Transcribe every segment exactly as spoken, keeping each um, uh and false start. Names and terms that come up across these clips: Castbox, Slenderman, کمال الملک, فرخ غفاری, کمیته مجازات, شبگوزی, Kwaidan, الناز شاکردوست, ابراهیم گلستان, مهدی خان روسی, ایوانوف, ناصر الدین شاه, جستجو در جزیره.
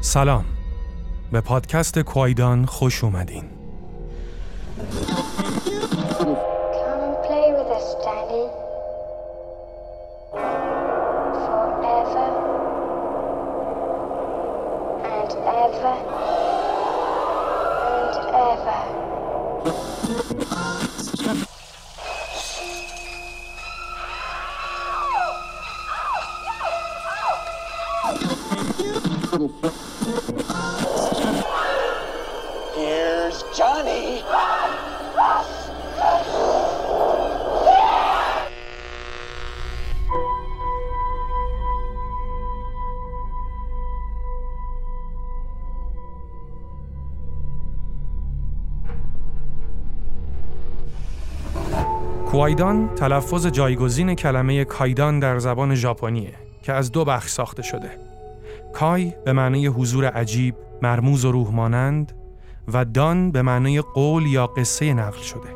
سلام، به پادکست کوایدان خوش اومدین. کوایدان تلفظ جایگزین کلمه کایدان در زبان ژاپنیه که از دو بخش ساخته شده. کای به معنی حضور عجیب، مرموز و روح مانند و دان به معنی قول یا قصه نقل شده.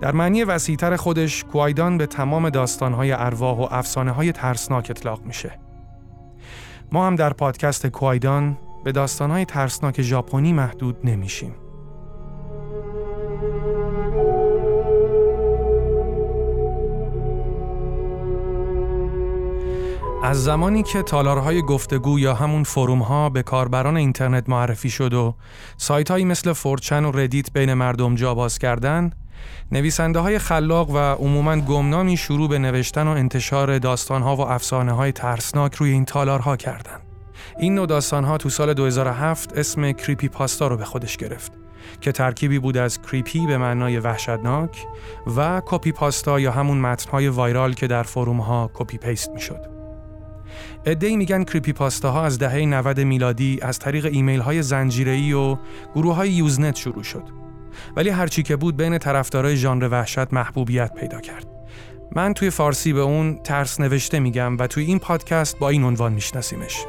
در معنی وسیع‌تر خودش، کوایدان به تمام داستان‌های ارواح و افسانه‌های ترسناک اطلاق میشه. ما هم در پادکست کوایدان به داستان‌های ترسناک ژاپنی محدود نمیشیم. از زمانی که تالارهای گفتگو یا همون فروم‌ها به کاربران اینترنت معرفی شد و سایت‌هایی مثل فورچن و ردیت بین مردم جا باز کردن، نویسنده‌های خلاق و عموماً گمنامی شروع به نوشتن و انتشار داستان‌ها و افسانه‌های ترسناک روی این تالارها کردند. این نوع داستان‌ها تو سال دو هزار و هفت اسم کریپی‌پاستا رو به خودش گرفت که ترکیبی بود از کریپی به معنای وحشتناک و کپی پاستا یا همون متن‌های وایرال که در فروم‌ها کپی پیست می‌شد. عده‌ای میگن کریپی پاستاها از دهه نود میلادی از طریق ایمیل‌های زنجیره‌ای و گروه‌های یوزنت شروع شد، ولی هرچی که بود بین طرفدارای ژانر وحشت محبوبیت پیدا کرد. من توی فارسی به اون ترس نوشته میگم و توی این پادکست با این عنوان میشناسیمش.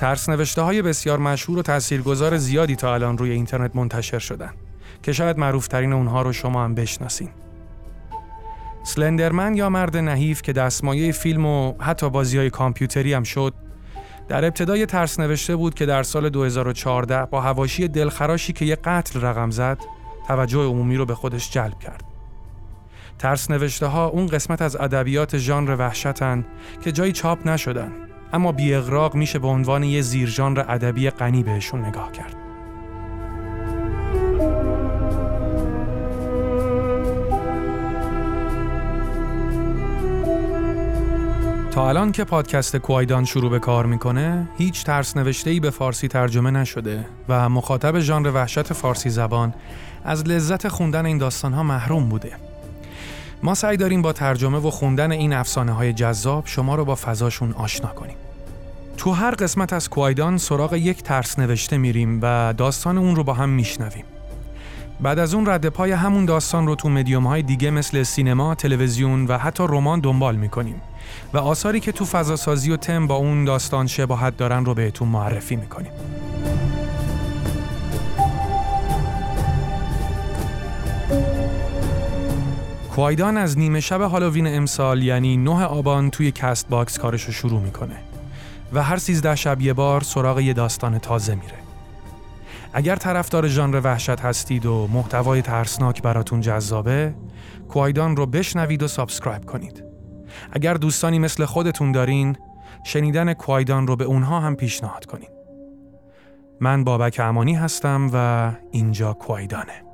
ترس نوشته‌های بسیار مشهور و تاثیرگذار زیادی تا الان روی اینترنت منتشر شدن که شاید معروف‌ترین اونها رو شما هم بشناسین. سلندرمن یا مرد نحیف که دستمایه فیلم و حتی بازی‌های کامپیوتری هم شد، در ابتدای ترس نوشته بود که در سال دو هزار و چهارده با حواشی دلخراشی که یه قتل رقم زد، توجه عمومی رو به خودش جلب کرد. ترس نوشته‌ها اون قسمت از ادبیات ژانر وحشتن که جایی چاپ نشدن، اما بی اغراق میشه به عنوان یه زیر ژانر ادبی غنی بهشون نگاه کرد. تا الان که پادکست کوایدان شروع به کار میکنه، هیچ ترس نوشته‌ای به فارسی ترجمه نشده و مخاطب ژانر وحشت فارسی زبان از لذت خوندن این داستانها محروم بوده. ما سعی داریم با ترجمه و خوندن این افسانه‌های جذاب شما رو با فضاشون آشنا کنیم. تو هر قسمت از کوایدان سراغ یک ترس نوشته میریم و داستان اون رو با هم میشنویم. بعد از اون رد پای همون داستان رو تو مدیوم‌های دیگه مثل سینما، تلویزیون و حتی رمان دنبال میکنیم و آثاری که تو فضاسازی و تم با اون داستان شباهت دارن رو بهتون معرفی میکنیم. کوایدان از نیمه شب هالووین امسال یعنی نه آبان توی کست باکس کارشو شروع میکنه و هر سیزده شب یه بار سراغ یه داستان تازه میره. اگر طرفدار ژانر وحشت هستید و محتوای ترسناک براتون جذابه، کوایدان رو بشنوید و سابسکرایب کنید. اگر دوستانی مثل خودتون دارین، شنیدن کوایدان رو به اونها هم پیشنهاد کنید. من بابک امانی هستم و اینجا کوایدانه.